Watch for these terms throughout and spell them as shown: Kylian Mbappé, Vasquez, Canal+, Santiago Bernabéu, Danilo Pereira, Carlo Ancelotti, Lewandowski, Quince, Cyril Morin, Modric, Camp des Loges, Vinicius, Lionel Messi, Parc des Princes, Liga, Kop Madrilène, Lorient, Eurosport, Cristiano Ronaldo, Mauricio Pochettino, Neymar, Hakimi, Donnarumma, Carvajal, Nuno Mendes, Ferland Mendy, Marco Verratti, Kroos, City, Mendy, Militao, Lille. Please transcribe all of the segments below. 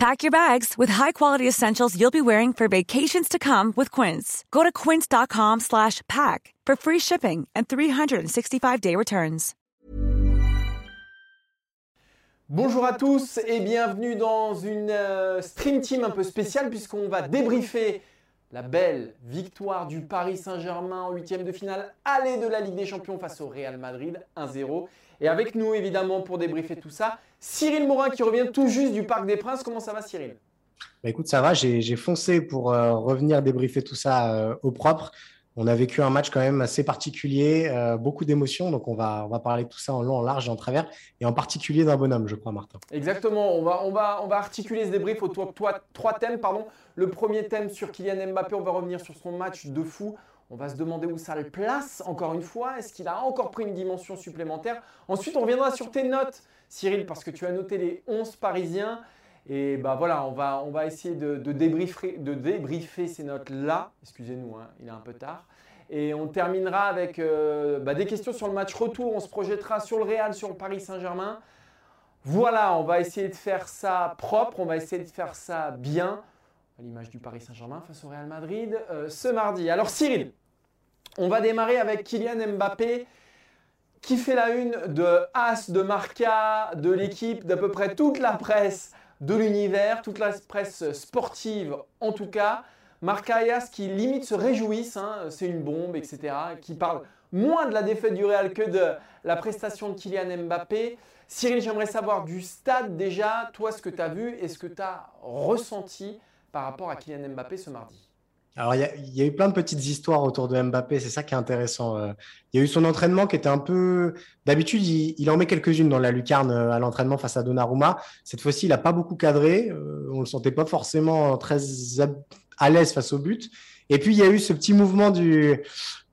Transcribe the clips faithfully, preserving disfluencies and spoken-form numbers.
Pack your bags with high-quality essentials you'll be wearing for vacations to come with Quince. Go to quince.com slash pack for free shipping and three sixty-five day returns. Bonjour à tous et bienvenue dans une euh, stream team un peu spéciale puisqu'on va débriefer la belle victoire du Paris Saint-Germain en huitième de finale aller de la Ligue des Champions face au Real Madrid un zéro. Et avec nous, évidemment, pour débriefer tout ça, Cyril Morin qui revient tout juste du Parc des Princes. Comment ça va, Cyril ? Bah écoute, ça va. J'ai, j'ai foncé pour euh, revenir débriefer tout ça euh, au propre. On a vécu un match quand même assez particulier, euh, beaucoup d'émotions. Donc, on va, on va parler de tout ça en long, en large et en travers. Et en particulier d'un bonhomme, je crois, Martin. Exactement. On va, on va, on va articuler ce débrief autour de trois thèmes. Pardon. Le premier thème sur Kylian Mbappé. On va revenir sur son match de fou. On va se demander où ça le place, encore une fois. Est-ce qu'il a encore pris une dimension supplémentaire ? Ensuite, on reviendra sur tes notes, Cyril, parce que tu as noté les onze Parisiens. Et bah voilà, on va, on va essayer de, de, débriefer, de débriefer ces notes-là. Excusez-nous, hein, il est un peu tard. Et on terminera avec euh, bah, des questions sur le match retour. On se projettera sur le Real, sur le Paris Saint-Germain. Voilà, on va essayer de faire ça propre. On va essayer de faire ça bien. À l'image du Paris Saint-Germain face au Real Madrid euh, ce mardi. Alors Cyril, on va démarrer avec Kylian Mbappé qui fait la une de As, de Marca, de l'équipe, d'à peu près toute la presse de l'univers, toute la presse sportive en tout cas. Marca et As qui limite se réjouissent, hein, c'est une bombe, et cetera. Qui parlent moins de la défaite du Real que de la prestation de Kylian Mbappé. Cyril, j'aimerais savoir du stade déjà, toi ce que tu as vu et ce que tu as ressenti par rapport à Kylian Mbappé ce mardi. Alors, il y, y a eu plein de petites histoires autour de Mbappé, c'est ça qui est intéressant. Il euh, y a eu son entraînement qui était un peu… D'habitude, il, il en met quelques-unes dans la lucarne à l'entraînement face à Donnarumma. Cette fois-ci, il n'a pas beaucoup cadré. Euh, on ne le sentait pas forcément très à l'aise face au but. Et puis, il y a eu ce petit mouvement du,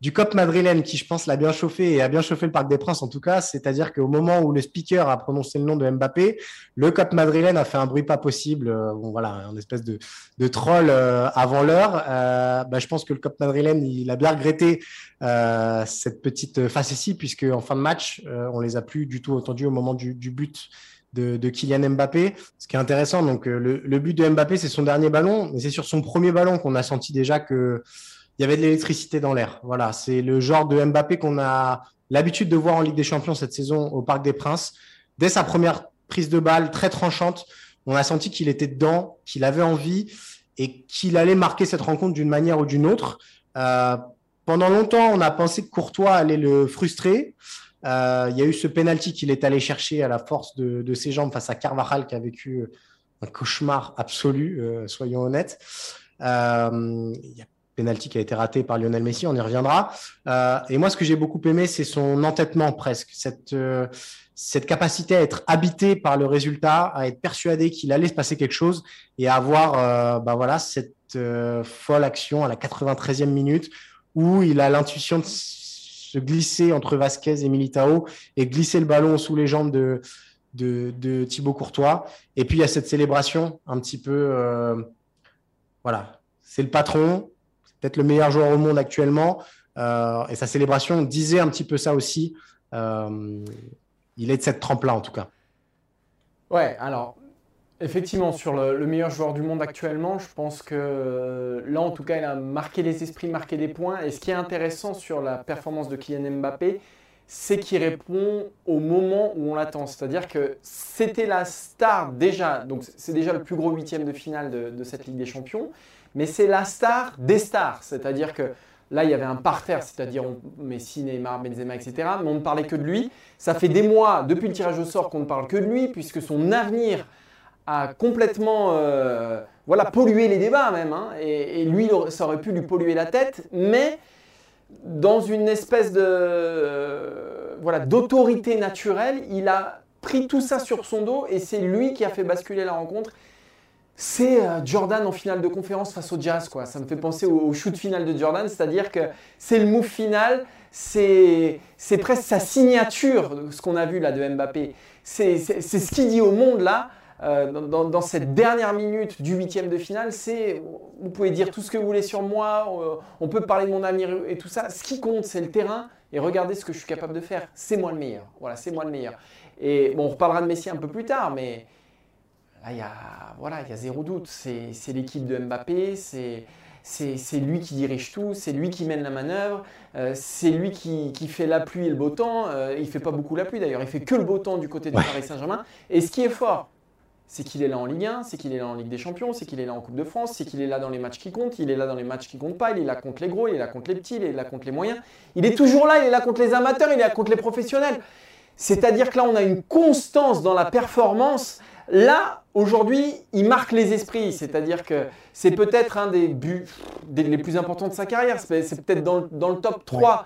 du Kop Madrilène qui, je pense, l'a bien chauffé et a bien chauffé le Parc des Princes, en tout cas. C'est-à-dire qu'au moment où le speaker a prononcé le nom de Mbappé, le Kop Madrilène a fait un bruit pas possible. Euh, bon, voilà, un espèce de, de troll euh, avant l'heure. Euh, bah, je pense que le Kop Madrilène, il a bien regretté euh, cette petite facétie puisque en fin de match, euh, on les a plus du tout entendus au moment du, du but. De, de Kylian Mbappé. Ce qui est intéressant, donc, le, le but de Mbappé, c'est son dernier ballon, mais c'est sur son premier ballon qu'on a senti déjà qu'il y avait de l'électricité dans l'air. Voilà, c'est le genre de Mbappé qu'on a l'habitude de voir en Ligue des Champions cette saison au Parc des Princes. Dès sa première prise de balle, très tranchante, on a senti qu'il était dedans, qu'il avait envie et qu'il allait marquer cette rencontre d'une manière ou d'une autre. Euh, pendant longtemps, on a pensé que Courtois allait le frustrer. Il euh, y a eu ce penalty qu'il est allé chercher à la force de, de ses jambes face à Carvajal qui a vécu un cauchemar absolu, euh, soyons honnêtes. Il euh, y a penalty qui a été raté par Lionel Messi, on y reviendra. Euh, et moi, ce que j'ai beaucoup aimé, c'est son entêtement presque, cette, euh, cette capacité à être habité par le résultat, à être persuadé qu'il allait se passer quelque chose et à avoir euh, bah voilà, cette euh, folle action à la quatre-vingt-treizième minute où il a l'intuition de se glisser entre Vasquez et Militao et glisser le ballon sous les jambes de, de, de Thibaut Courtois. Et puis, il y a cette célébration un petit peu… Euh, voilà, c'est le patron, c'est peut-être le meilleur joueur au monde actuellement. Euh, et sa célébration disait un petit peu ça aussi. Euh, il est de cette trempe-là, en tout cas. Ouais, alors… Effectivement, sur le, le meilleur joueur du monde actuellement, je pense que là, en tout cas, il a marqué les esprits, marqué des points. Et ce qui est intéressant sur la performance de Kylian Mbappé, c'est qu'il répond au moment où on l'attend. C'est-à-dire que c'était la star déjà, donc c'est déjà le plus gros huitième de finale de, de cette Ligue des Champions, mais c'est la star des stars. C'est-à-dire que là, il y avait un parterre, c'est-à-dire on, Messi, Neymar, Benzema, et cetera. Mais on ne parlait que de lui. Ça fait des mois, depuis le tirage au sort, qu'on ne parle que de lui, puisque son avenir a complètement euh, voilà, pollué les débats même. Hein, et, et lui, ça aurait pu lui polluer la tête. Mais dans une espèce de, euh, voilà, d'autorité naturelle, il a pris tout ça sur son dos et c'est lui qui a fait basculer la rencontre. c'est Jordan en finale de conférence face au Jazz, quoi. Ça me fait penser au shoot final de Jordan, c'est-à-dire que c'est le move final, c'est, c'est presque sa signature, ce qu'on a vu là de Mbappé. C'est, c'est, c'est ce qu'il dit au monde là, euh, dans, dans cette dernière minute du huitième de finale, c'est « vous pouvez dire tout ce que vous voulez sur moi, on peut parler de mon avenir et tout ça, ce qui compte c'est le terrain et regardez ce que je suis capable de faire, c'est moi le meilleur, voilà, c'est moi le meilleur ». Et bon, on reparlera de Messi un peu plus tard, mais… Là, il y a, voilà, il y a zéro doute, c'est, c'est l'équipe de Mbappé, c'est, c'est, c'est lui qui dirige tout, c'est lui qui mène la manœuvre, euh, c'est lui qui, qui fait la pluie et le beau temps, euh, il ne fait pas beaucoup la pluie d'ailleurs, il ne fait que le beau temps du côté de ouais. Paris Saint-Germain, et ce qui est fort, c'est qu'il est là en Ligue un, c'est qu'il est là en Ligue des Champions, c'est qu'il est là en Coupe de France, c'est qu'il est là dans les matchs qui comptent, il est là dans les matchs qui comptent pas, il est là contre les gros, il est là contre les petits, il est là contre les moyens, il est toujours là, il est là contre les amateurs, il est là contre les professionnels, c'est-à-dire que là on a une constance dans la performance. Là, aujourd'hui, il marque les esprits, c'est-à-dire que c'est peut-être un des buts des, les plus importants de sa carrière, c'est, c'est peut-être dans, dans le top trois.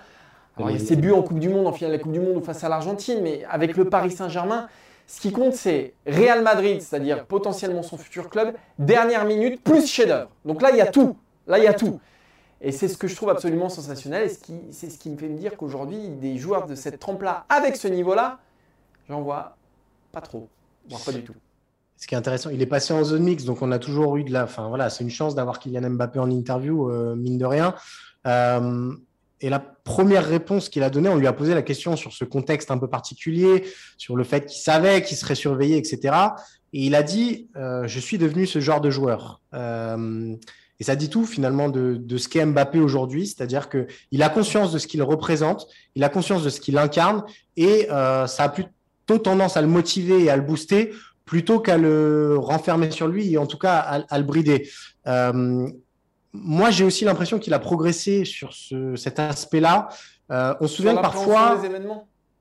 Alors, il y a ses buts en Coupe du Monde, en finale de la Coupe du Monde ou face à l'Argentine, mais avec le Paris Saint-Germain, ce qui compte, c'est Real Madrid, c'est-à-dire potentiellement son futur club, dernière minute, plus chef-d'œuvre. Donc là, il y a tout, là, il y a tout. Et c'est ce que je trouve absolument sensationnel, et ce qui, c'est ce qui me fait me dire qu'aujourd'hui, des joueurs de cette trempe-là, avec ce niveau-là, j'en vois pas trop, voire pas du tout. Ce qui est intéressant, il est passé en zone mixte, donc on a toujours eu de la... Enfin, voilà, c'est une chance d'avoir Kylian Mbappé en interview, euh, mine de rien. Euh, et la première réponse qu'il a donnée, on lui a posé la question sur ce contexte un peu particulier, sur le fait qu'il savait, qu'il serait surveillé, et cetera. Et il a dit euh, « Je suis devenu ce genre de joueur euh, ». Et ça dit tout finalement de, de ce qu'est Mbappé aujourd'hui, c'est-à-dire qu'il a conscience de ce qu'il représente, il a conscience de ce qu'il incarne, et euh, ça a plutôt tendance à le motiver et à le booster plutôt qu'à le renfermer sur lui et en tout cas à, à le brider. Euh, moi, j'ai aussi l'impression qu'il a progressé sur ce, cet aspect-là. Euh, on se souvient que parfois,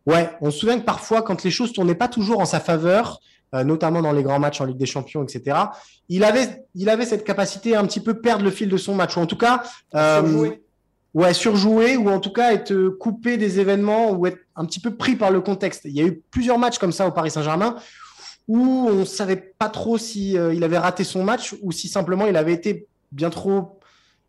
ouais, on se souvient que parfois, quand les choses tournaient pas toujours en sa faveur, euh, notamment dans les grands matchs en Ligue des Champions, et cetera, il avait, il avait cette capacité à un petit peu perdre le fil de son match, ou en tout cas, euh, surjouer. Ouais, surjouer, ou en tout cas être coupé des événements, ou être un petit peu pris par le contexte. Il y a eu plusieurs matchs comme ça au Paris Saint-Germain, où on ne savait pas trop si, euh, il avait raté son match ou si simplement il avait été bien trop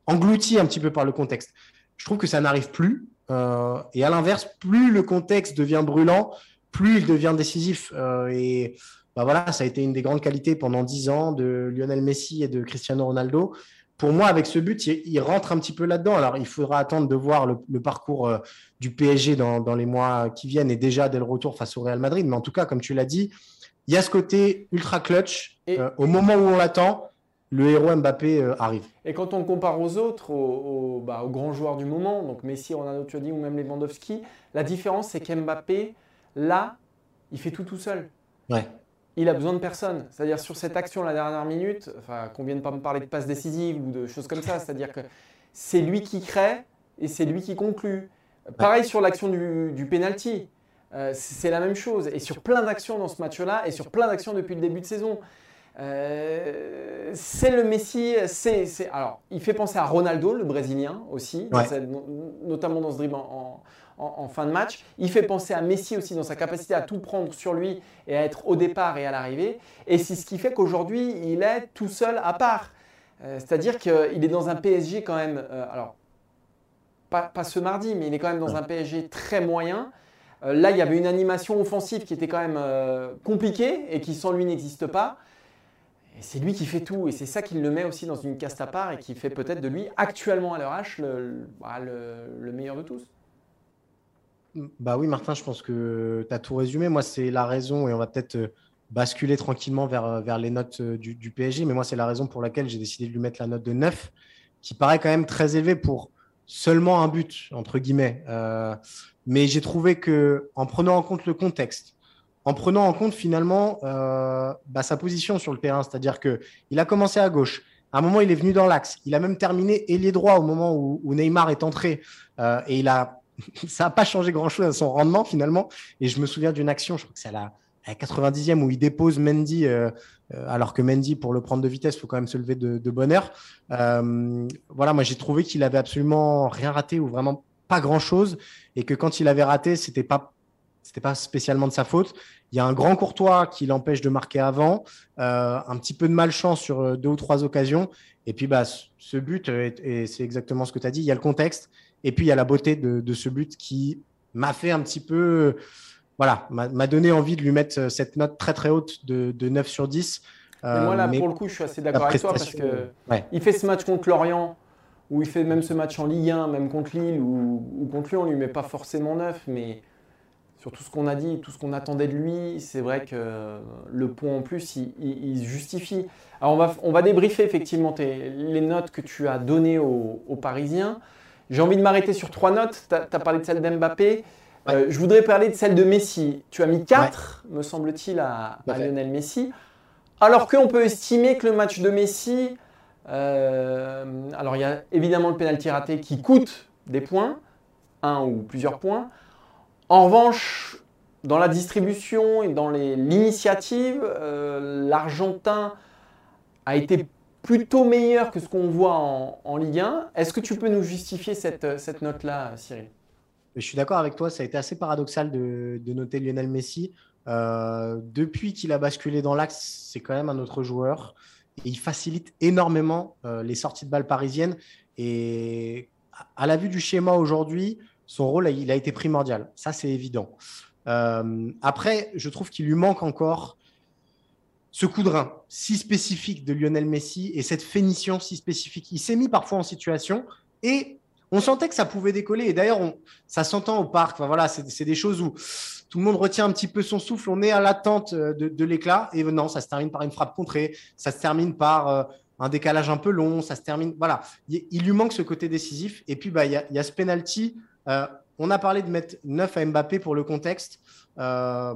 englouti un petit peu par le contexte. Je trouve que ça n'arrive plus. Euh, et à l'inverse, plus le contexte devient brûlant, plus il devient décisif. Euh, et bah voilà, ça a été une des grandes qualités pendant dix ans de Lionel Messi et de Cristiano Ronaldo. Pour moi, avec ce but, il, il rentre un petit peu là-dedans. Alors, il faudra attendre de voir le, le parcours euh, du P S G dans, dans les mois qui viennent et déjà dès le retour face au Real Madrid. Mais en tout cas, comme tu l'as dit, il y a ce côté ultra clutch, et euh, au moment où on l'attend, le héros Mbappé euh, arrive. Et quand on le compare aux autres, aux, aux, bah, aux grands joueurs du moment, donc Messi, Ronaldo, tu as dit, ou même Lewandowski, la différence c'est qu'Mbappé, là, il fait tout tout seul. Ouais. Il a besoin de personne. C'est-à-dire sur cette action, la dernière minute, enfin, qu'on ne vienne pas me parler de passe décisive ou de choses comme ça, c'est-à-dire que c'est lui qui crée et c'est lui qui conclut. Pareil sur l'action du, du penalty. Euh, c'est la même chose, et sur plein d'actions dans ce match-là, et sur plein d'actions depuis le début de saison. Euh, c'est le Messi, c'est, c'est... Alors, il fait penser à Ronaldo, le Brésilien, aussi, ouais. dans sa, notamment dans ce dribble en, en, en fin de match. Il fait penser à Messi aussi, dans sa capacité à tout prendre sur lui, et à être au départ et à l'arrivée. Et c'est ce qui fait qu'aujourd'hui, il est tout seul à part. Euh, c'est-à-dire qu'il est dans un P S G quand même, euh, alors, pas, pas ce mardi, mais il est quand même dans un P S G très moyen. Là, il y avait une animation offensive qui était quand même euh, compliquée et qui, sans lui, n'existe pas. Et c'est lui qui fait tout. Et c'est ça qui le met aussi dans une caste à part et qui fait peut-être de lui, actuellement à l'heure H, le, le, le meilleur de tous. Bah oui, Martin, je pense que tu as tout résumé. Moi, c'est la raison, et on va peut-être basculer tranquillement vers, vers les notes du, du P S G. Mais moi, c'est la raison pour laquelle j'ai décidé de lui mettre la note de neuf, qui paraît quand même très élevée pour seulement un but, entre guillemets. Euh, mais j'ai trouvé qu'en prenant en compte le contexte, en prenant en compte finalement euh, bah, sa position sur le terrain, c'est-à-dire qu'il a commencé à gauche, à un moment il est venu dans l'axe, il a même terminé ailier droit au moment où, où Neymar est entré, euh, et il a... ça n'a pas changé grand-chose à son rendement finalement, et je me souviens d'une action, je crois que c'est à la, à la quatre-vingt-dixième où il dépose Mendy, euh, euh, alors que Mendy, pour le prendre de vitesse, il faut quand même se lever de, de bonne heure. Euh, voilà, moi j'ai trouvé qu'il n'avait absolument rien raté ou vraiment pas grand-chose, et que quand il avait raté, c'était pas C'était pas spécialement de sa faute. Il y a un grand Courtois qui l'empêche de marquer avant, euh, un petit peu de malchance sur deux ou trois occasions. Et puis, bah, ce but, est, et c'est exactement ce que tu as dit, il y a le contexte. Et puis, il y a la beauté de, de ce but qui m'a fait un petit peu… Voilà, m'a, m'a donné envie de lui mettre cette note très, très haute de, de neuf sur dix. Euh, moi, là, pour le coup, je suis assez d'accord avec toi parce qu'il ouais. fait ce match contre Lorient. Où il fait même ce match en Ligue un, même contre Lille ou, ou contre lui, on ne lui met pas forcément neuf, mais sur tout ce qu'on a dit, tout ce qu'on attendait de lui, c'est vrai que le point en plus, il, il, il se justifie. Alors on va, on va débriefer effectivement tes, les notes que tu as données aux, aux Parisiens. J'ai envie de m'arrêter sur trois notes. Tu as parlé de celle d'Mbappé. Ouais. Euh, je voudrais parler de celle de Messi. Tu as mis quatre, ouais. me semble-t-il, à, à Lionel Messi. Alors qu'on peut estimer que le match de Messi… Euh, alors, il y a évidemment le pénalty raté qui coûte des points, un ou plusieurs points. En revanche, dans la distribution et dans les, l'initiative, euh, l'Argentin a été plutôt meilleur que ce qu'on voit en, en Ligue un. Est-ce que tu peux nous justifier cette, cette note-là, Cyril ? Je suis d'accord avec toi, ça a été assez paradoxal de, de noter Lionel Messi. Euh, depuis qu'il a basculé dans l'axe, c'est quand même un autre joueur. Et il facilite énormément euh, les sorties de balles parisiennes. Et à la vue du schéma aujourd'hui, son rôle, il a été primordial. Ça, c'est évident. Euh, après, je trouve qu'il lui manque encore ce coup de rein si spécifique de Lionel Messi et cette finition si spécifique. Il s'est mis parfois en situation et on sentait que ça pouvait décoller. Et d'ailleurs, on, ça s'entend au parc. Enfin, voilà, c'est, c'est des choses où tout le monde retient un petit peu son souffle. On est à l'attente de, de l'éclat. Et non, ça se termine par une frappe contrée. Ça se termine par euh, un décalage un peu long. Ça se termine… Voilà, il, il lui manque ce côté décisif. Et puis, bah, il y a, il y a ce penalty. Euh, on a parlé de mettre neuf à Mbappé pour le contexte. Euh,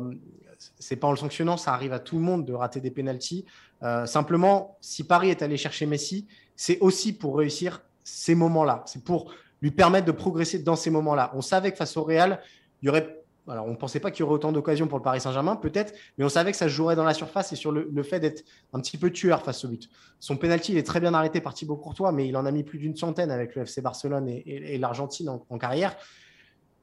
ce n'est pas en le sanctionnant. Ça arrive à tout le monde de rater des penalties. Euh, simplement, si Paris est allé chercher Messi, c'est aussi pour réussir ces moments-là. C'est pour… lui permettre de progresser dans ces moments-là. On savait que face au Real, il y aurait… Alors, on ne pensait pas qu'il y aurait autant d'occasions pour le Paris Saint-Germain, peut-être, mais on savait que ça se jouerait dans la surface et sur le, le fait d'être un petit peu tueur face au but. Son penalty, il est très bien arrêté par Thibaut Courtois, mais il en a mis plus d'une centaine avec le F C Barcelone et, et, et l'Argentine en, en carrière.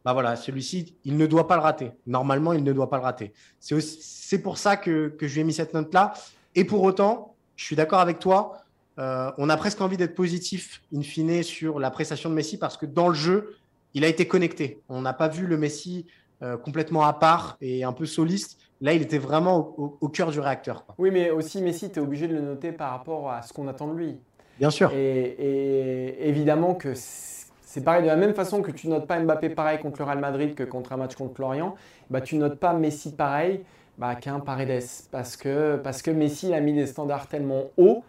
Bah voilà, celui-ci, il ne doit pas le rater. Normalement, il ne doit pas le rater. C'est, aussi, c'est pour ça que, que je lui ai mis cette note-là. Et pour autant, je suis d'accord avec toi. Euh, on a presque envie d'être positif in fine sur la prestation de Messi parce que dans le jeu, il a été connecté. On n'a pas vu le Messi euh, complètement à part et un peu soliste. Là, il était vraiment au, au, au cœur du réacteur, quoi. Oui, mais aussi Messi, tu es obligé de le noter par rapport à ce qu'on attend de lui. Bien sûr. Et, et évidemment que c'est pareil, de la même façon que tu notes pas Mbappé pareil contre le Real Madrid que contre un match contre Lorient, bah, tu notes pas Messi pareil bah, qu'un Paredes parce que, parce que Messi il a mis des standards tellement hauts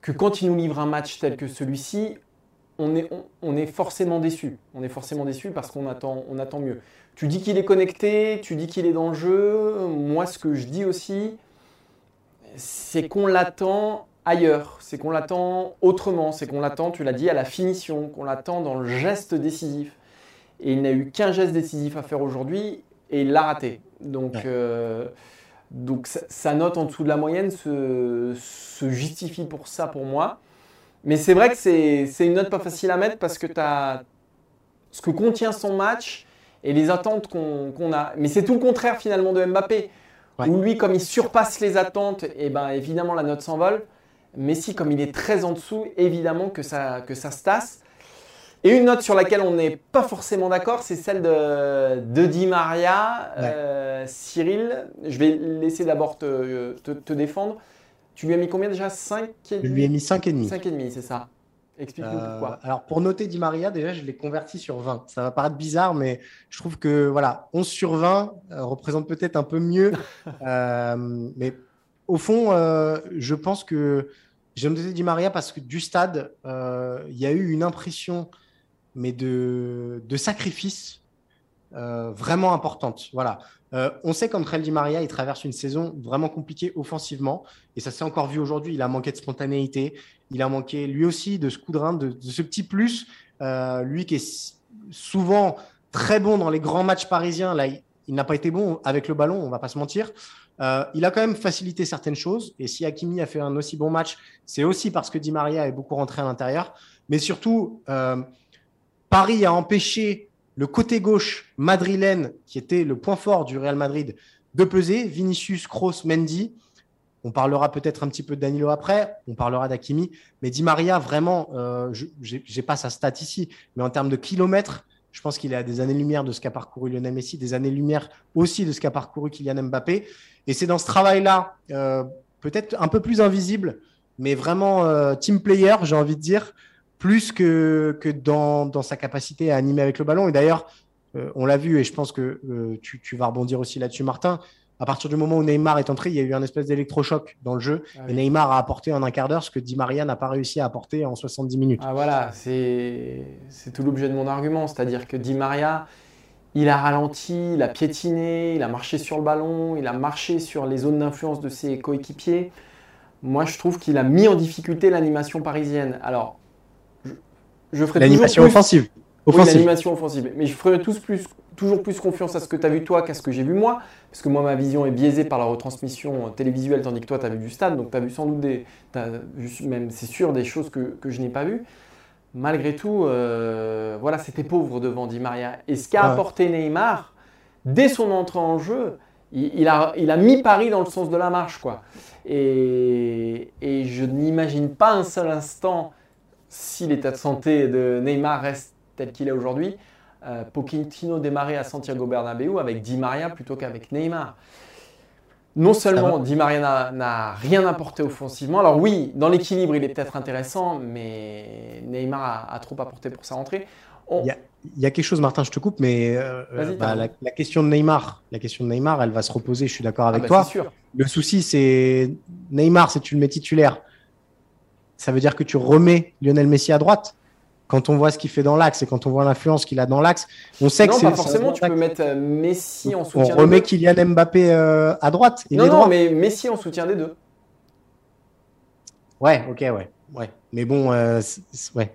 que quand il nous livre un match tel que celui-ci, on est, on, on est forcément déçu. On est forcément déçu parce qu'on attend, on attend mieux. Tu dis qu'il est connecté, tu dis qu'il est dans le jeu. Moi, ce que je dis aussi, c'est qu'on l'attend ailleurs. C'est qu'on l'attend autrement. C'est qu'on l'attend, tu l'as dit, à la finition. Qu'on l'attend dans le geste décisif. Et il n'a eu qu'un geste décisif à faire aujourd'hui et il l'a raté. Donc... Ouais. Euh, Donc, sa note en dessous de la moyenne se, se justifie pour ça, pour moi. Mais c'est vrai que c'est, c'est une note pas facile à mettre parce que tu as ce que contient son match et les attentes qu'on, qu'on a. Mais c'est tout le contraire, finalement, de Mbappé. Ouais. Où lui, comme il surpasse les attentes, et ben, évidemment, la note s'envole. Messi, comme il est très en dessous, évidemment que ça, que ça se tasse. Et une note sur laquelle on n'est pas forcément d'accord, c'est celle de, de Di Maria. Ouais. Euh, Cyril, je vais laisser d'abord te, te, te défendre. Tu lui as mis combien déjà cinq et demi. Je lui ai mis cinq virgule cinq. cinq virgule cinq, c'est ça. Explique-nous euh, pourquoi. Alors, pour noter Di Maria, déjà, je l'ai converti sur vingt. Ça va paraître bizarre, mais je trouve que voilà, onze sur vingt euh, représente peut-être un peu mieux. euh, mais au fond, euh, je pense que j'ai noté Di Maria parce que du stade, il euh, y a eu une impression... mais de, de sacrifice euh, vraiment importante. Voilà. Euh, on sait qu'Angel Di Maria, il traverse une saison vraiment compliquée offensivement, et ça s'est encore vu aujourd'hui. Il a manqué de spontanéité, il a manqué lui aussi de ce coup de rein, de, de ce petit plus. Euh, lui qui est souvent très bon dans les grands matchs parisiens, là, il, il n'a pas été bon avec le ballon, on ne va pas se mentir. Euh, il a quand même facilité certaines choses, et si Hakimi a fait un aussi bon match, c'est aussi parce que Di Maria est beaucoup rentré à l'intérieur, mais surtout… Euh, Paris a empêché le côté gauche madrilène, qui était le point fort du Real Madrid, de peser. Vinicius, Kroos, Mendy. On parlera peut-être un petit peu de Danilo après, on parlera d'Hakimi. Mais Di Maria, vraiment, euh, je n'ai pas sa stat ici, mais en termes de kilomètres, je pense qu'il est à des années-lumière de ce qu'a parcouru Lionel Messi, des années-lumière aussi de ce qu'a parcouru Kylian Mbappé. Et c'est dans ce travail-là, euh, peut-être un peu plus invisible, mais vraiment euh, team player, j'ai envie de dire, plus que, que dans, dans sa capacité à animer avec le ballon. Et d'ailleurs, euh, on l'a vu, et je pense que euh, tu, tu vas rebondir aussi là-dessus, Martin. À partir du moment où Neymar est entré, il y a eu un espèce d'électrochoc dans le jeu. Ah oui. Et Neymar a apporté en un quart d'heure ce que Di Maria n'a pas réussi à apporter en soixante-dix minutes. Ah voilà, c'est, c'est tout l'objet de mon argument. C'est-à-dire que Di Maria, il a ralenti, il a piétiné, il a marché sur le ballon, il a marché sur les zones d'influence de ses coéquipiers. Moi, je trouve qu'il a mis en difficulté l'animation parisienne. Alors, je, je ferai l'animation toujours plus... offensive. Offensive. Oui, l'animation offensive. Mais je ferai tous plus... toujours plus confiance à ce que tu as vu toi qu'à ce que j'ai vu moi, parce que moi ma vision est biaisée par la retransmission télévisuelle, tandis que toi tu as vu du stade, donc tu as vu sans doute des, même c'est sûr des choses que, que je n'ai pas vues. Malgré tout, euh, voilà, c'était pauvre devant Di Maria. Et ce qu'a ouais. apporté Neymar, dès son entrée en jeu, il, il, a, il a mis Paris dans le sens de la marche, quoi. Et, et je n'imagine pas un seul instant, si l'état de santé de Neymar reste tel qu'il est aujourd'hui, Euh, Pochettino démarrait à Santiago Bernabéu avec Di Maria plutôt qu'avec Neymar. Non seulement Di Maria n'a, n'a rien apporté offensivement, alors oui, dans l'équilibre il est peut-être intéressant, mais Neymar a, a trop apporté pour sa rentrée. On... Il, y a, il y a quelque chose, Martin, je te coupe, mais euh, Vas-y, bah, la, la question de Neymar, la question de Neymar, elle va se reposer. Je suis d'accord avec ah bah, toi. C'est sûr. Le souci, c'est Neymar, si tu le mets titulaire, ça veut dire que tu remets Lionel Messi à droite. Quand on voit ce qu'il fait dans l'axe et quand on voit l'influence qu'il a dans l'axe, on sait non, que c'est… Non, pas forcément, tu peux mettre Messi en soutien des deux. On remet Kylian Mbappé euh, à droite. Il non, est non, droit. Mais Messi en soutien des deux. Ouais, ok, ouais. ouais. Mais bon, euh, ouais.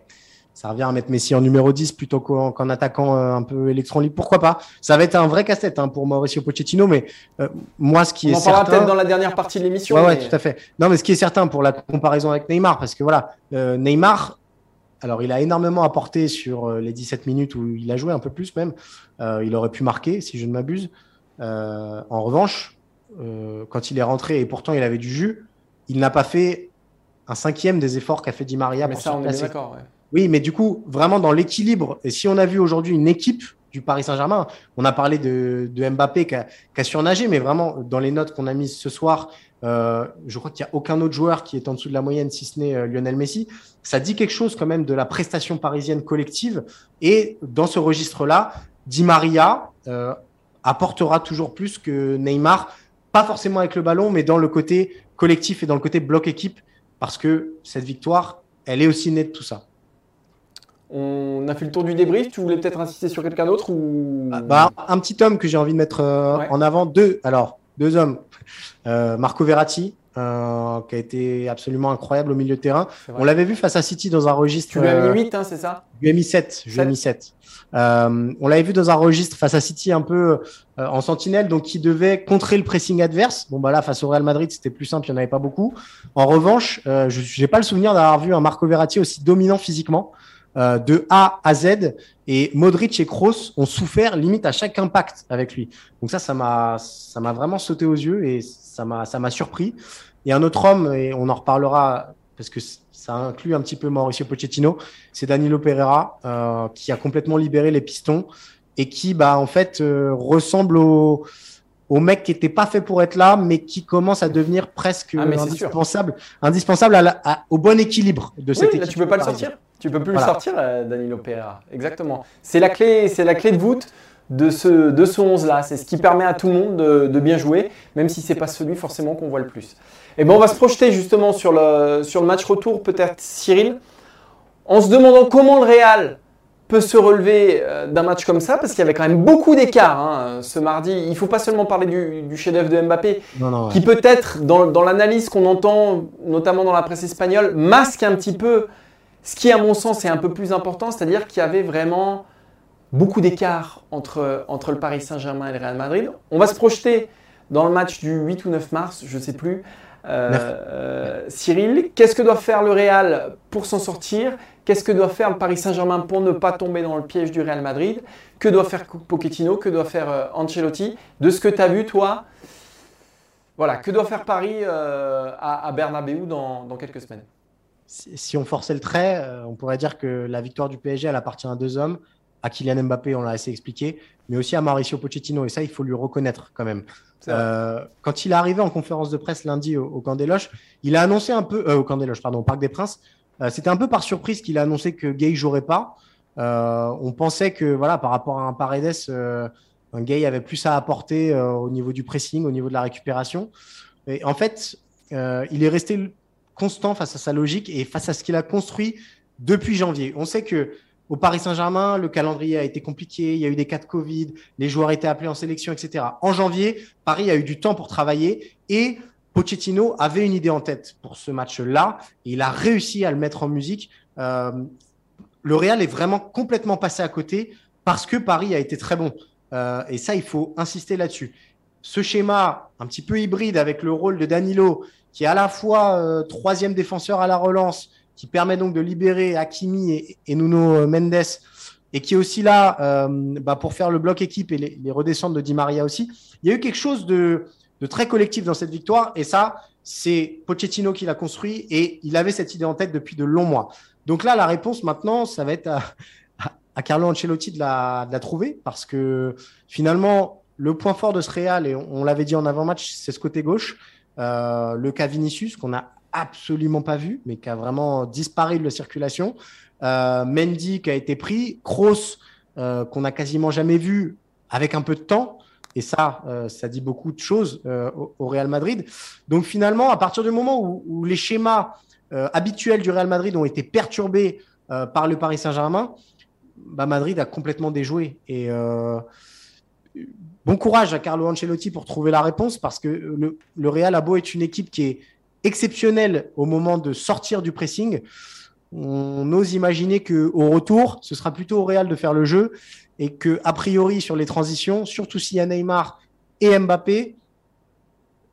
ça revient à mettre Messi en numéro dix plutôt qu'en, qu'en attaquant euh, un peu électron libre. Pourquoi pas ? Ça va être un vrai casse-tête hein, pour Mauricio Pochettino, mais euh, moi, ce qui on est certain… On en parlera peut-être dans la dernière partie de l'émission. Ouais, mais... ouais, tout à fait. Non, mais ce qui est certain pour la comparaison avec Neymar, parce que voilà, euh, Neymar… Alors, il a énormément apporté sur les dix-sept minutes où il a joué, un peu plus même. Euh, il aurait pu marquer, si je ne m'abuse. Euh, en revanche, euh, quand il est rentré, et pourtant il avait du jus, il n'a pas fait un cinquième des efforts qu'a fait Di Maria mais pour ça, se on placer. Est d'accord, ouais. Oui, mais du coup, vraiment dans l'équilibre. Et si on a vu aujourd'hui une équipe du Paris Saint-Germain, on a parlé de, de Mbappé qui a, qui a surnagé, mais vraiment, dans les notes qu'on a mises ce soir… Euh, je crois qu'il n'y a aucun autre joueur qui est en dessous de la moyenne, si ce n'est euh, Lionel Messi. Ça dit quelque chose quand même de la prestation parisienne collective. Et dans ce registre-là, Di Maria euh, apportera toujours plus que Neymar, pas forcément avec le ballon, mais dans le côté collectif et dans le côté bloc-équipe, parce que cette victoire, elle est aussi née de tout ça. On a fait le tour du débrief. Tu voulais peut-être insister sur quelqu'un d'autre ou... ah, bah, un petit homme que j'ai envie de mettre euh, ouais. en avant. Deux, alors... Deux hommes, euh, Marco Verratti, euh, qui a été absolument incroyable au milieu de terrain. On l'avait vu face à City dans un registre… Tu lui as mis huit, hein, c'est ça ? Je lui ai mis sept. Je lui ai mis sept. Euh, on l'avait vu dans un registre face à City un peu euh, en sentinelle, donc qui devait contrer le pressing adverse. Bon, bah là, face au Real Madrid, c'était plus simple, il n'y en avait pas beaucoup. En revanche, euh, je n'ai pas le souvenir d'avoir vu un Marco Verratti aussi dominant physiquement, euh, de A à Z. Et Modric et Kroos ont souffert limite à chaque impact avec lui. Donc ça, ça m'a, ça m'a vraiment sauté aux yeux et ça m'a, ça m'a surpris. Et un autre homme, et on en reparlera parce que ça inclut un petit peu Mauricio Pochettino, c'est Danilo Pereira euh, qui a complètement libéré les pistons et qui, bah, en fait, euh, ressemble au, au mec qui était pas fait pour être là, mais qui commence à devenir presque ah, indispensable, indispensable à la, à, au bon équilibre de cette oui, équipe. Là, tu peux pas le sortir. Tu ne peux plus voilà. le sortir, Danilo Pereira. Exactement. C'est la clé, c'est la clé de voûte de ce, de ce onze-là. C'est ce qui permet à tout le monde de, de bien jouer, même si ce n'est pas celui forcément qu'on voit le plus. Et ben, on va se projeter justement sur le, sur le match retour, peut-être Cyril, en se demandant comment le Real peut se relever d'un match comme ça, parce qu'il y avait quand même beaucoup d'écart hein, ce mardi. Il ne faut pas seulement parler du, du chef-d'œuvre de Mbappé, non, non, ouais. qui peut-être, dans, dans l'analyse qu'on entend, notamment dans la presse espagnole, masque un petit peu ce qui, à mon sens, est un peu plus important, c'est-à-dire qu'il y avait vraiment beaucoup d'écart entre, entre le Paris Saint-Germain et le Real Madrid. On va se projeter dans le match du huit ou neuf mars, je ne sais plus, Euh, Cyril, qu'est-ce que doit faire le Real pour s'en sortir? Qu'est-ce que doit faire le Paris Saint-Germain pour ne pas tomber dans le piège du Real Madrid? Que doit faire Pochettino? Que doit faire Ancelotti? De ce que tu as vu, toi, voilà, que doit faire Paris euh, à, à Bernabéu dans, dans quelques semaines? Si, si on forçait le trait, euh, on pourrait dire que la victoire du P S G, elle appartient à deux hommes, à Kylian Mbappé, on l'a assez expliqué, mais aussi à Mauricio Pochettino, et ça, il faut lui reconnaître quand même. Euh, quand il est arrivé en conférence de presse lundi au, au Camp des Loges, il a annoncé un peu, euh, au Camp des Loges, pardon, au Parc des Princes, euh, c'était un peu par surprise qu'il a annoncé que Gay ne jouerait pas. Euh, on pensait que, voilà, par rapport à un Paredes, euh, un Gay avait plus à apporter euh, au niveau du pressing, au niveau de la récupération. Et en fait, euh, il est resté constant face à sa logique et face à ce qu'il a construit depuis janvier. On sait que au Paris Saint-Germain, le calendrier a été compliqué, il y a eu des cas de Covid, les joueurs étaient appelés en sélection, et cetera. En janvier, Paris a eu du temps pour travailler et Pochettino avait une idée en tête pour ce match-là et il a réussi à le mettre en musique. Euh, le Real est vraiment complètement passé à côté parce que Paris a été très bon. Euh, et ça, il faut insister là-dessus. Ce schéma un petit peu hybride avec le rôle de Danilo, qui est à la fois euh, troisième défenseur à la relance, qui permet donc de libérer Hakimi et, et Nuno Mendes, et qui est aussi là euh, bah pour faire le bloc équipe et les, les redescentes de Di Maria aussi. Il y a eu quelque chose de, de très collectif dans cette victoire, et ça, c'est Pochettino qui l'a construit, et il avait cette idée en tête depuis de longs mois. Donc là, la réponse maintenant, ça va être à, à, à Carlo Ancelotti de la, de la trouver, parce que finalement, le point fort de ce Real, et on, on l'avait dit en avant-match, c'est ce côté gauche, euh, le cas Vinicius, qu'on a absolument pas vu, mais qui a vraiment disparu de la circulation. Euh, Mendy qui a été pris, Kroos euh, qu'on a quasiment jamais vu avec un peu de temps, et ça, euh, ça dit beaucoup de choses euh, au, au Real Madrid. Donc finalement, à partir du moment où, où les schémas euh, habituels du Real Madrid ont été perturbés euh, par le Paris Saint-Germain, bah Madrid a complètement déjoué. Et euh, bon courage à Carlo Ancelotti pour trouver la réponse, parce que le, le Real a beau être une équipe qui est exceptionnel au moment de sortir du pressing, on ose imaginer qu'au retour, ce sera plutôt au Real de faire le jeu et qu'a priori sur les transitions, surtout s'il y a Neymar et Mbappé,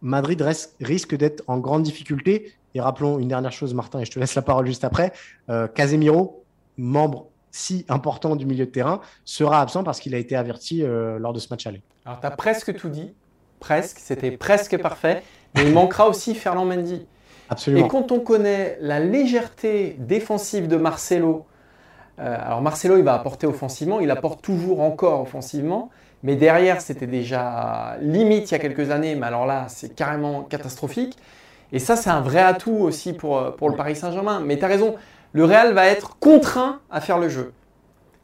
Madrid reste, risque d'être en grande difficulté. Et rappelons une dernière chose, Martin, et je te laisse la parole juste après, euh, Casemiro, membre si important du milieu de terrain, sera absent parce qu'il a été averti euh, lors de ce match aller. Alors tu as presque tout dit, presque, c'était presque parfait. Mais il manquera aussi Ferland Mendy. Absolument. Et quand on connaît la légèreté défensive de Marcelo, euh, alors Marcelo, il va apporter offensivement, il apporte toujours encore offensivement, mais derrière, c'était déjà limite il y a quelques années, mais alors là, c'est carrément catastrophique. Et ça, c'est un vrai atout aussi pour, pour le Paris Saint-Germain. Mais tu as raison, le Real va être contraint à faire le jeu.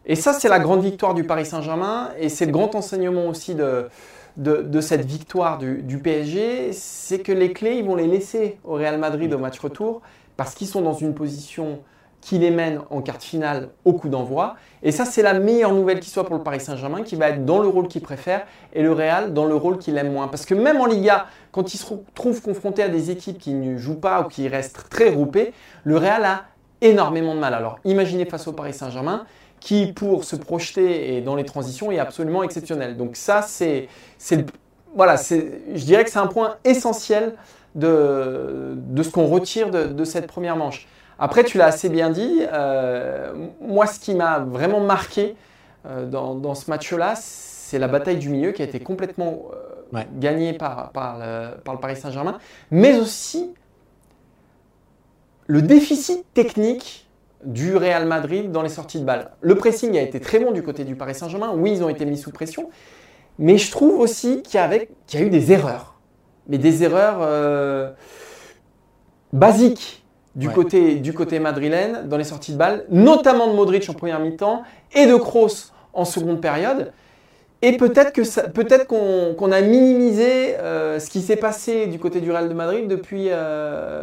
Et ça, c'est la grande victoire du Paris Saint-Germain et c'est le grand enseignement aussi de... De, de cette victoire du, du P S G, c'est que les clés, ils vont les laisser au Real Madrid au match retour parce qu'ils sont dans une position qui les mène en quart de finale au coup d'envoi. Et ça, c'est la meilleure nouvelle qui soit pour le Paris Saint-Germain, qui va être dans le rôle qu'il préfère et le Real dans le rôle qu'il aime moins. Parce que même en Liga, quand il se trouve confronté à des équipes qui ne jouent pas ou qui restent très groupées, le Real a énormément de mal. Alors imaginez face au Paris Saint-Germain, qui, pour se projeter et dans les transitions, est absolument exceptionnel. Donc ça, c'est, c'est, voilà, c'est, je dirais que c'est un point essentiel de, de ce qu'on retire de, de cette première manche. Après, tu l'as assez bien dit, euh, moi, ce qui m'a vraiment marqué euh, dans, dans ce match-là, c'est la bataille du milieu qui a été complètement euh, ouais. gagnée par, par, le, par le Paris Saint-Germain, mais aussi le déficit technique du Real Madrid dans les sorties de balles. Le pressing a été très bon du côté du Paris Saint-Germain. Oui, ils ont été mis sous pression. Mais je trouve aussi qu'il y, avait, qu'il y a eu des erreurs. Mais des erreurs euh, basiques du, ouais. côté, du côté madrilène dans les sorties de balles, notamment de Modric en première mi-temps et de Kroos en seconde période. Et peut-être, que ça, peut-être qu'on, qu'on a minimisé euh, ce qui s'est passé du côté du Real de Madrid depuis, euh,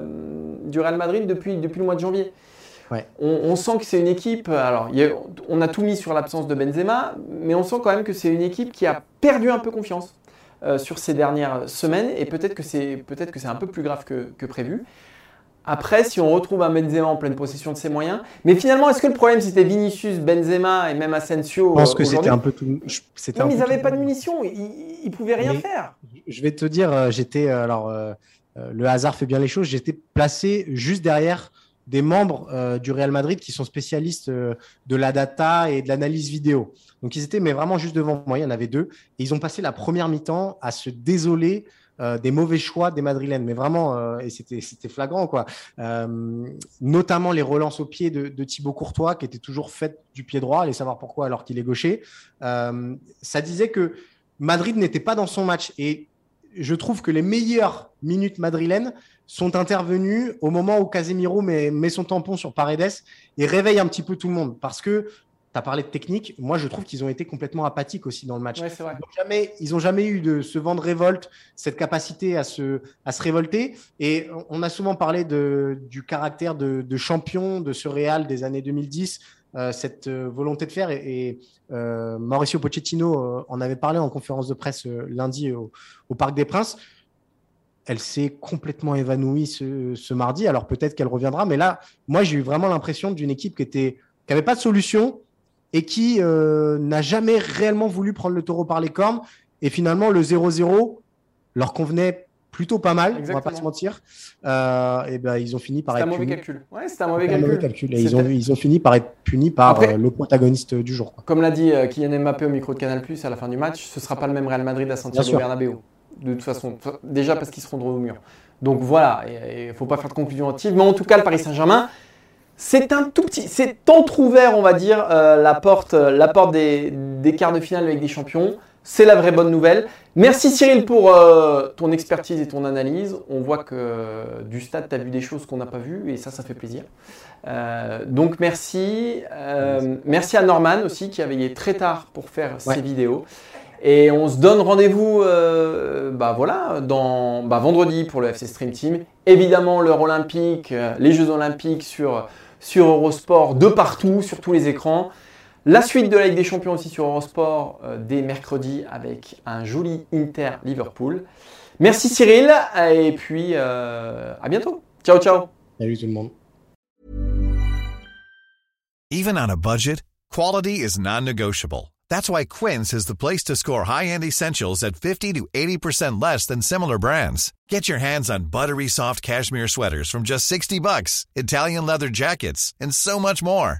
du Real Madrid depuis, depuis le mois de janvier. Ouais. On, on sent que c'est une équipe, alors y a, on a tout mis sur l'absence de Benzema, mais on sent quand même que c'est une équipe qui a perdu un peu confiance euh, sur ces dernières semaines et peut-être que c'est, peut-être que c'est un peu plus grave que, que prévu. Après, si on retrouve un Benzema en pleine possession de ses moyens, mais finalement, est-ce que le problème c'était Vinicius, Benzema et même Asensio? Je pense euh, que c'était un peu tout. C'était non, un mais peu ils n'avaient pas de munitions, ils ne pouvaient rien mais, faire. Je vais te dire, j'étais alors. Euh... euh, le hasard fait bien les choses. J'étais placé juste derrière des membres euh, du Real Madrid qui sont spécialistes euh, de la data et de l'analyse vidéo. Donc, ils étaient mais vraiment juste devant moi. Il y en avait deux. Et ils ont passé la première mi-temps à se désoler euh, des mauvais choix des Madrilènes. Mais vraiment, euh, et c'était, c'était flagrant, quoi. Euh, notamment les relances au pied de, de Thibaut Courtois, qui était toujours faite du pied droit. Allez savoir pourquoi, alors qu'il est gaucher. Euh, ça disait que Madrid n'était pas dans son match. Et je trouve que les meilleures minutes madrilènes sont intervenues au moment où Casemiro met, met son tampon sur Paredes et réveille un petit peu tout le monde. Parce que tu as parlé de technique. Moi, je trouve qu'ils ont été complètement apathiques aussi dans le match. Ouais, c'est vrai. Ils n'ont jamais, ils ont jamais eu de, ce vent de révolte, cette capacité à se, à se révolter. Et on a souvent parlé de, du caractère de, de champion de ce Real des années deux mille dix. Euh, cette euh, volonté de faire et, et euh, Mauricio Pochettino euh, en avait parlé en conférence de presse euh, lundi au, au Parc des Princes. Elle s'est complètement évanouie ce, ce mardi, alors peut-être qu'elle reviendra, mais là moi j'ai eu vraiment l'impression d'une équipe qui était, qui avait pas de solution et qui euh, n'a jamais réellement voulu prendre le taureau par les cornes, et finalement le zéro zéro leur convenait plutôt pas mal. Exactement. On va pas se mentir. Euh, et ben ils ont fini par c'est être un mauvais punis. calcul. Ouais, c'est un mauvais c'est un calcul. Mauvais calcul. Et ils ont ils ont fini par être punis par Après, euh, le protagoniste du jour, quoi. Comme l'a dit euh, Kylian Mbappé au micro de Canal+ à la fin du match, ce sera pas le même Real Madrid à Santiago Bernabéu. De toute façon, déjà parce qu'ils seront droit au mur. Donc voilà, il faut pas faire de conclusion hâtive, mais en tout cas le Paris Saint-Germain, c'est un tout petit, c'est entrouvert, on va dire, euh, la porte la porte des des quarts de finale avec des champions. C'est la vraie bonne nouvelle. Merci Cyril pour euh, ton expertise et ton analyse. On voit que euh, du stade, tu as vu des choses qu'on n'a pas vues et ça, ça fait plaisir. Euh, donc merci. Euh, merci. Merci à Norman aussi qui a veillé très tard pour faire ouais. ses vidéos. Et on se donne rendez-vous euh, bah voilà, dans, bah, vendredi pour le F C Stream Team. Évidemment, l'heure olympique, euh, les Jeux olympiques sur, sur Eurosport, de partout, sur tous les écrans. La suite de la Ligue des Champions aussi sur Eurosport euh, dès mercredi avec un joli Inter-Liverpool. Merci Cyril et puis euh, à bientôt. Ciao, ciao. Salut tout le monde. Even on a budget, quality is non-negotiable. That's why Quince is the place to score high-end essentials at fifty to eighty percent less than similar brands. Get your hands on buttery soft cashmere sweaters from just sixty bucks, Italian leather jackets, and so much more.